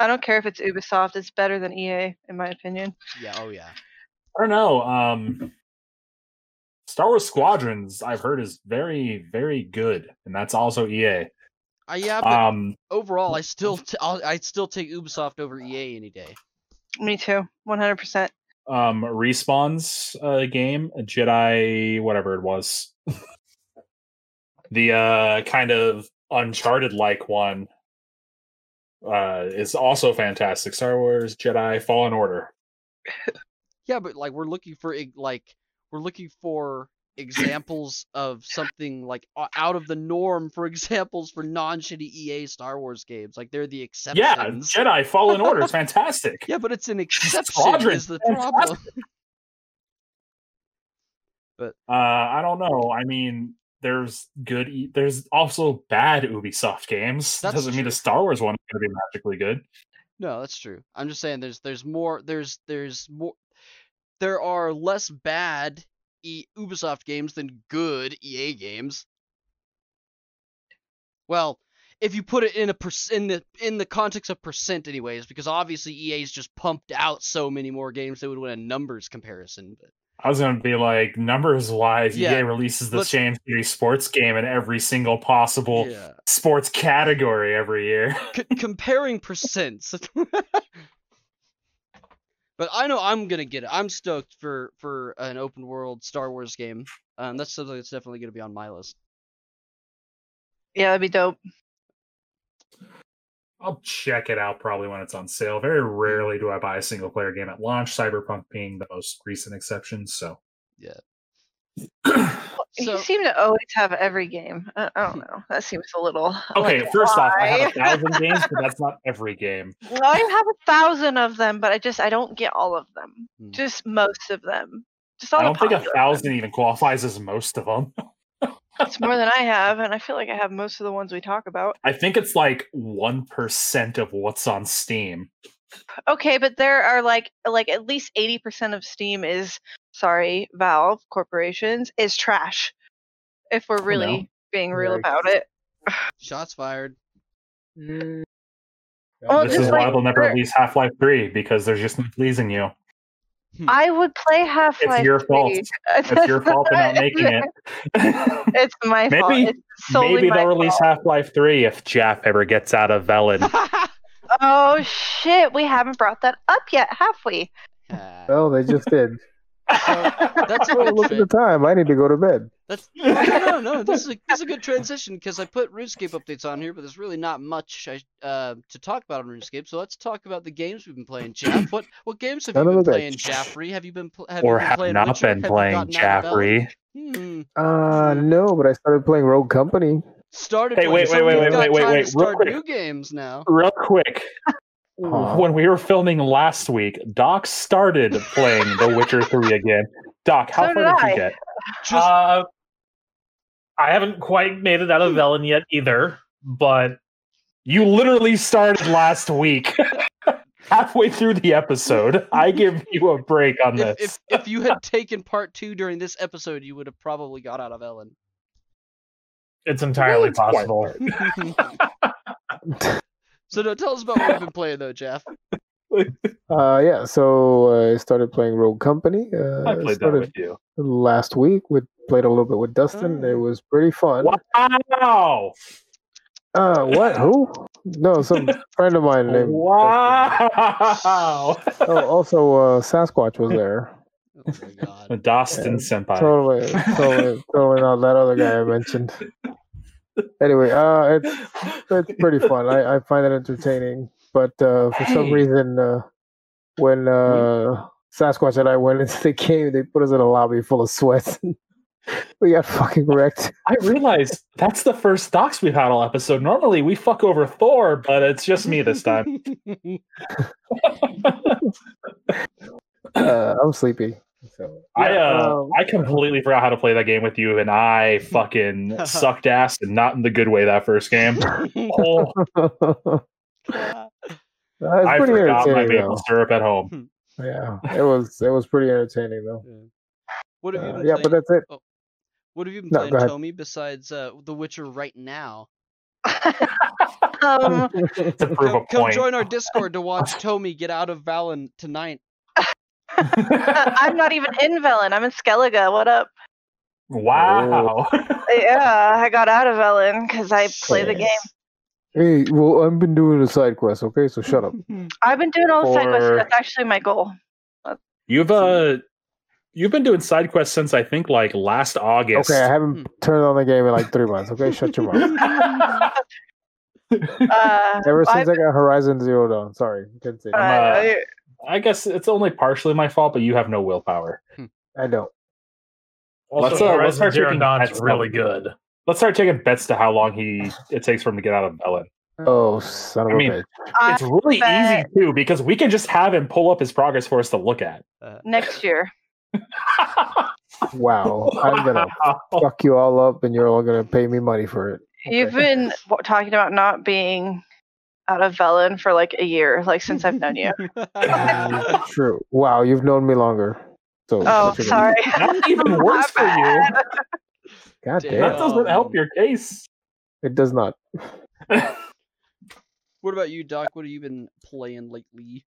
I don't care if it's Ubisoft; it's better than EA, in my opinion. Yeah. Oh yeah. I don't know. Star Wars Squadrons, I've heard, is very, very good, and that's also EA. But overall, I'd still take Ubisoft over EA any day. Me too, 100%. Respawn's game, Jedi, whatever it was, the kind of Uncharted-like one, is also fantastic. Star Wars Jedi Fallen Order. Yeah, but like we're looking for examples of something like out of the norm for examples for non-shitty EA Star Wars games. Like they're the exceptions. Yeah, Jedi Fallen Order is fantastic. Yeah, but it's an exception is the problem. But I don't know. I mean, there's also bad Ubisoft games. That doesn't mean the Star Wars one is going to be magically good. No, that's true. I'm just saying there's more. There are less bad Ubisoft games than good EA games. Well, if you put it in the context of percent, anyways, because obviously EA's just pumped out so many more games they would win a numbers comparison. But I was gonna be like, numbers wise, EA releases the same sports game in every single possible sports category every year. Comparing percents. But I know I'm going to get it. I'm stoked for an open-world Star Wars game. That's something that's definitely going to be on my list. Yeah, that'd be dope. I'll check it out probably when it's on sale. Very rarely do I buy a single-player game at launch, Cyberpunk being the most recent exception, so... Yeah. You seem to always have every game. I don't know. That seems a little... Okay, like, first off, I have 1,000 games, but that's not every game. Well, I have 1,000 of them, but I don't get all of them. Just most of them. Just all I don't think 1,000 even qualifies as most of them. It's more than I have, and I feel like I have most of the ones we talk about. I think it's like 1% of what's on Steam. Okay, but there are like at least 80% of Steam is... Sorry, Valve Corporations is trash. If we're really being real about it. Shots fired. This is why they'll never release Half-Life 3 because they're just not pleasing you. I would play Half-Life. It's your fault. It's your fault for not making it. It's my fault. Maybe they'll release Half-Life 3 if Jeff ever gets out of Velen. Oh shit! We haven't brought that up yet, have we? Oh, they just did. That's a good look at the time. I need to go to bed. No. This is a good transition because I put RuneScape updates on here, but there's really not much to talk about on RuneScape. So let's talk about the games we've been playing, Jeff. What games have you been playing, Jaffrey? Have you been playing Jaffrey? No, but I started playing Rogue Company. Wait! Real quick, new games now. Real quick. When we were filming last week, Doc started playing The Witcher 3 again. Doc, how far did you get? I haven't quite made it out of Velen yet either, but you literally started last week. Halfway through the episode, I give you a break on this. If you had taken part 2 during this episode, you would have probably got out of Velen. It's entirely possible. So tell us about what you've been playing, though, Jeff. So I started playing Rogue Company. I played that with you. Last week, we played a little bit with Dustin. Oh. It was pretty fun. Wow! What? Who? No, some friend of mine named... Wow! Dustin. Oh, also, Sasquatch was there. Oh my God. Dustin Senpai. Totally not that other guy I mentioned. Anyway, it's pretty fun. I find it entertaining, but for some reason, when Sasquatch and I went into the game, they put us in a lobby full of sweats. We got fucking wrecked. I realized that's the first docs we've had all episode. Normally we fuck over Thor, but it's just me this time. I'm sleepy. So, yeah, I completely forgot how to play that game with you, and I fucking sucked ass, and not in the good way that first game. I forgot my maple syrup at home. Yeah, it was pretty entertaining though. What have you been playing? But that's it. Oh. What have you been playing, Tommy, besides The Witcher right now? To prove a point. Come join our Discord to watch Tommy get out of Valen tonight. I'm not even in Velen. I'm in Skellige. What up? Wow. Yeah, I got out of Velen because I play the game. Hey, well, I've been doing a side quest, okay? So shut up. I've been doing all the side quests. That's actually my goal. You've been doing side quests since I think like last August. Okay, I haven't turned on the game in like 3 months. Okay, shut your mouth. Ever since I got Horizon Zero Dawn. Sorry. I guess it's only partially my fault, but you have no willpower. I don't. Also, let's start taking bets. Really good. Let's start taking bets to how long it takes for him to get out of Velen. Oh, son of a bitch. It's really easy, too, because we can just have him pull up his progress for us to look at. Next year. Wow. I'm going to fuck you all up, and you're all going to pay me money for it. Okay. You've been talking about not being... out of Velen for like a year, like since I've known you. True. Wow, you've known me longer. So sorry. That's even worse for you. God damn. That doesn't help your case. It does not. What about you, Doc? What have you been playing lately?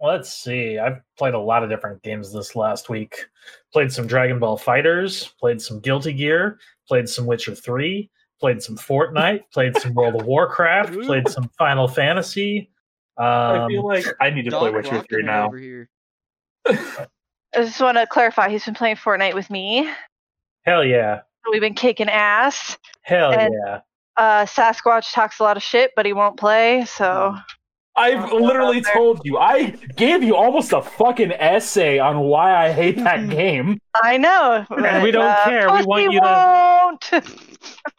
Let's see. I've played a lot of different games this last week. Played some Dragon Ball FighterZ, played some Guilty Gear, played some Witcher 3. Played some Fortnite, played some World of Warcraft, played some Final Fantasy. I feel like I need to play Witcher 3 now. I just want to clarify, he's been playing Fortnite with me. Hell yeah. We've been kicking ass. Hell yeah. Sasquatch talks a lot of shit, but he won't play, so... I've literally told you. I gave you almost a fucking essay on why I hate that game. I know. And we don't care. We want you to...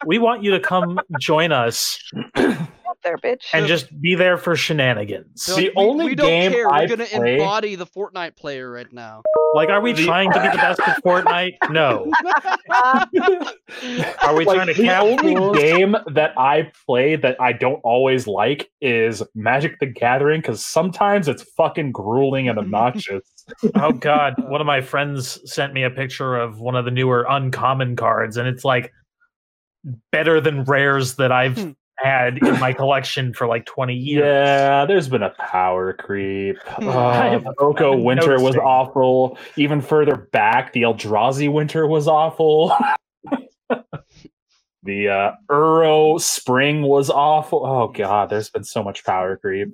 We want you to come join us there, bitch. And just be there for shenanigans. So the only game I play... We're going to embody the Fortnite player right now. Like, are we trying to be the best at Fortnite? No. Are we trying to cap the only game that I play that I don't always like is Magic the Gathering, because sometimes it's fucking grueling and obnoxious. Oh, God. One of my friends sent me a picture of one of the newer uncommon cards, and it's like, better than rares that I've had in my collection for like 20 years. Yeah, there's been a power creep. Oko Winter was awful. Even further back, the Eldrazi Winter was awful. The Uro Spring was awful. Oh god, there's been so much power creep.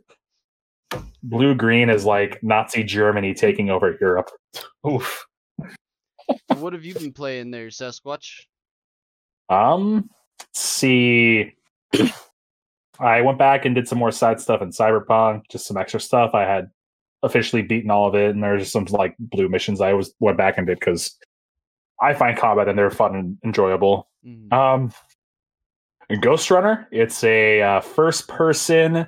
Blue Green is like Nazi Germany taking over Europe. Oof. What have you been playing there, Sasquatch? Let's see. I went back and did some more side stuff in Cyberpunk, just some extra stuff. I had officially beaten all of it, and there's just some like blue missions I always went back and did because I find combat in there fun and enjoyable. Mm. Ghost Runner, it's a first-person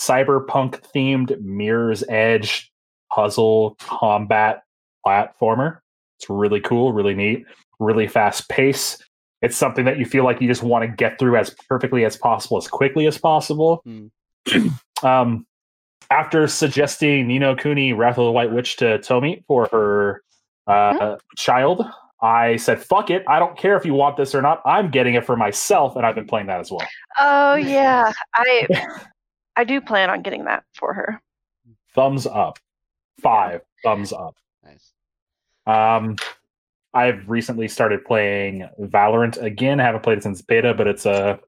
cyberpunk-themed Mirror's Edge puzzle combat platformer. It's really cool, really neat, really fast pace. It's something that you feel like you just want to get through as perfectly as possible, as quickly as possible. Mm. After suggesting Ni no Kuni, Wrath of the White Witch to Tomi for her child, I said, fuck it. I don't care if you want this or not. I'm getting it for myself, and I've been playing that as well. Oh, yeah. I do plan on getting that for her. Thumbs up. 5 thumbs up. Nice. I've recently started playing Valorant again. I haven't played it since beta, but it's a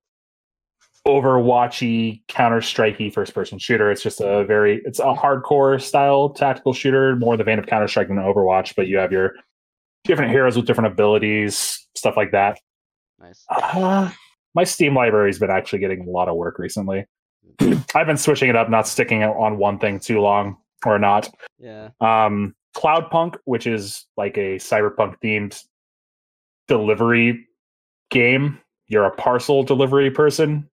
Overwatchy, Counter-Strikey first-person shooter. It's just a it's a hardcore style tactical shooter, more in the vein of Counter-Strike than Overwatch. But you have your different heroes with different abilities, stuff like that. Nice. My Steam library's been actually getting a lot of work recently. I've been switching it up, not sticking on one thing too long or not. Yeah. Cloudpunk, which is like a cyberpunk themed delivery game. You're a parcel delivery person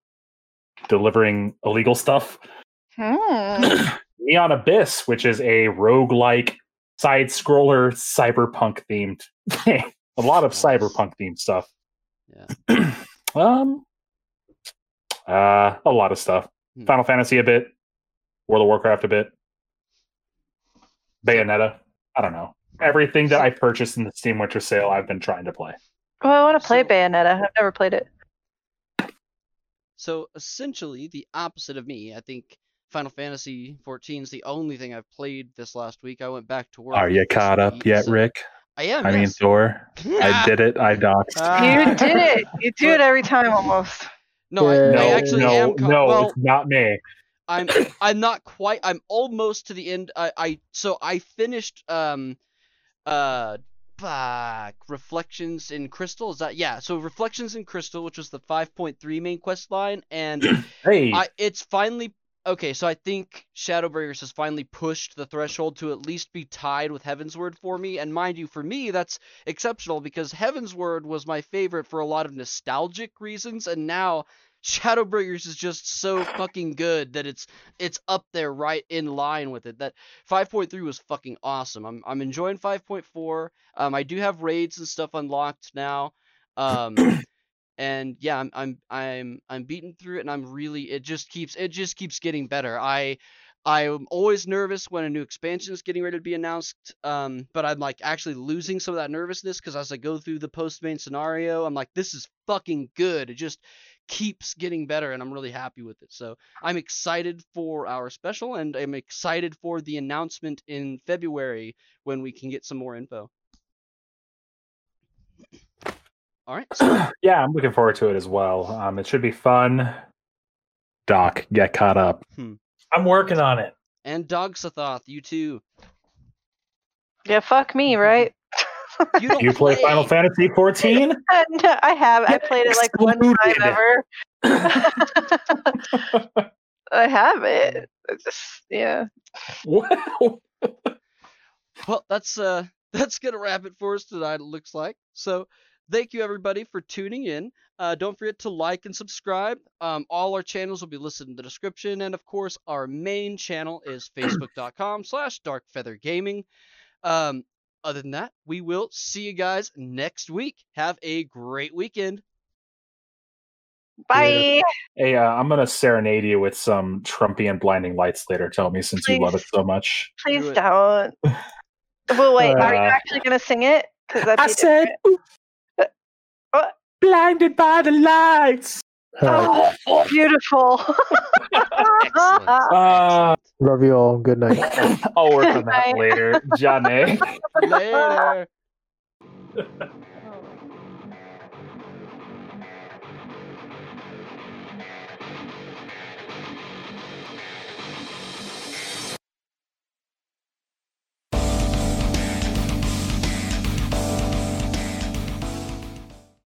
delivering illegal stuff. Neon Abyss, which is a roguelike side scroller cyberpunk themed thing. A lot of cyberpunk themed stuff. Yeah. A lot of stuff. Final Fantasy a bit, World of Warcraft a bit, Bayonetta. I don't know. Everything that I purchased in the Steam Winter Sale, I've been trying to play. Well, I want to play Bayonetta. I've never played it. So, essentially, the opposite of me. I think Final Fantasy XIV is the only thing I've played this last week. I went back to work. Are you caught up yet, Rick? I am. I mean, Thor. I did it. I doxed. You did it. You do it every time, almost. No, I actually am. Well, it's not me. I'm not quite. I'm almost to the end. I finished Reflections in Crystal. Is that so Reflections in Crystal, which was the 5.3 main quest line, and hey, it's finally okay. So I think Shadowbringers has finally pushed the threshold to at least be tied with Heaven's Word for me. And mind you, for me that's exceptional because Heaven's Word was my favorite for a lot of nostalgic reasons, and now Shadowbringers is just so fucking good that it's up there right in line with it. That 5.3 was fucking awesome. I'm enjoying 5.4. I do have raids and stuff unlocked now. And yeah, I'm beating through it, and it just keeps getting better. I'm always nervous when a new expansion is getting ready to be announced, but I'm like actually losing some of that nervousness because as I go through the post-main scenario, I'm like, this is fucking good. It just keeps getting better, and I'm really happy with it. So I'm excited for our special, and I'm excited for the announcement in February when we can get some more info. All right. So. Yeah, I'm looking forward to it as well. It should be fun. Doc, get caught up. I'm working on it. And Dog Sathoth, you too. Yeah, fuck me, right? You play Final Fantasy 14? No, I have. I played it like one time ever. I have it. Wow. Well, that's gonna wrap it for us tonight, it looks like. So thank you everybody for tuning in. Don't forget to like and subscribe. All our channels will be listed in the description, and of course our main channel is facebook.com/darkfeathergaming. Other than that, we will see you guys next week. Have a great weekend. Bye. Hey, I'm going to serenade you with some Trumpian Blinding Lights later, Tomi, since you love it so much. Please do don't. Well, wait, are you actually going to sing it? I said, blinded by the lights. Oh, beautiful. Excellent. Love you all. Good night. I'll work on that later. Johnny. Later.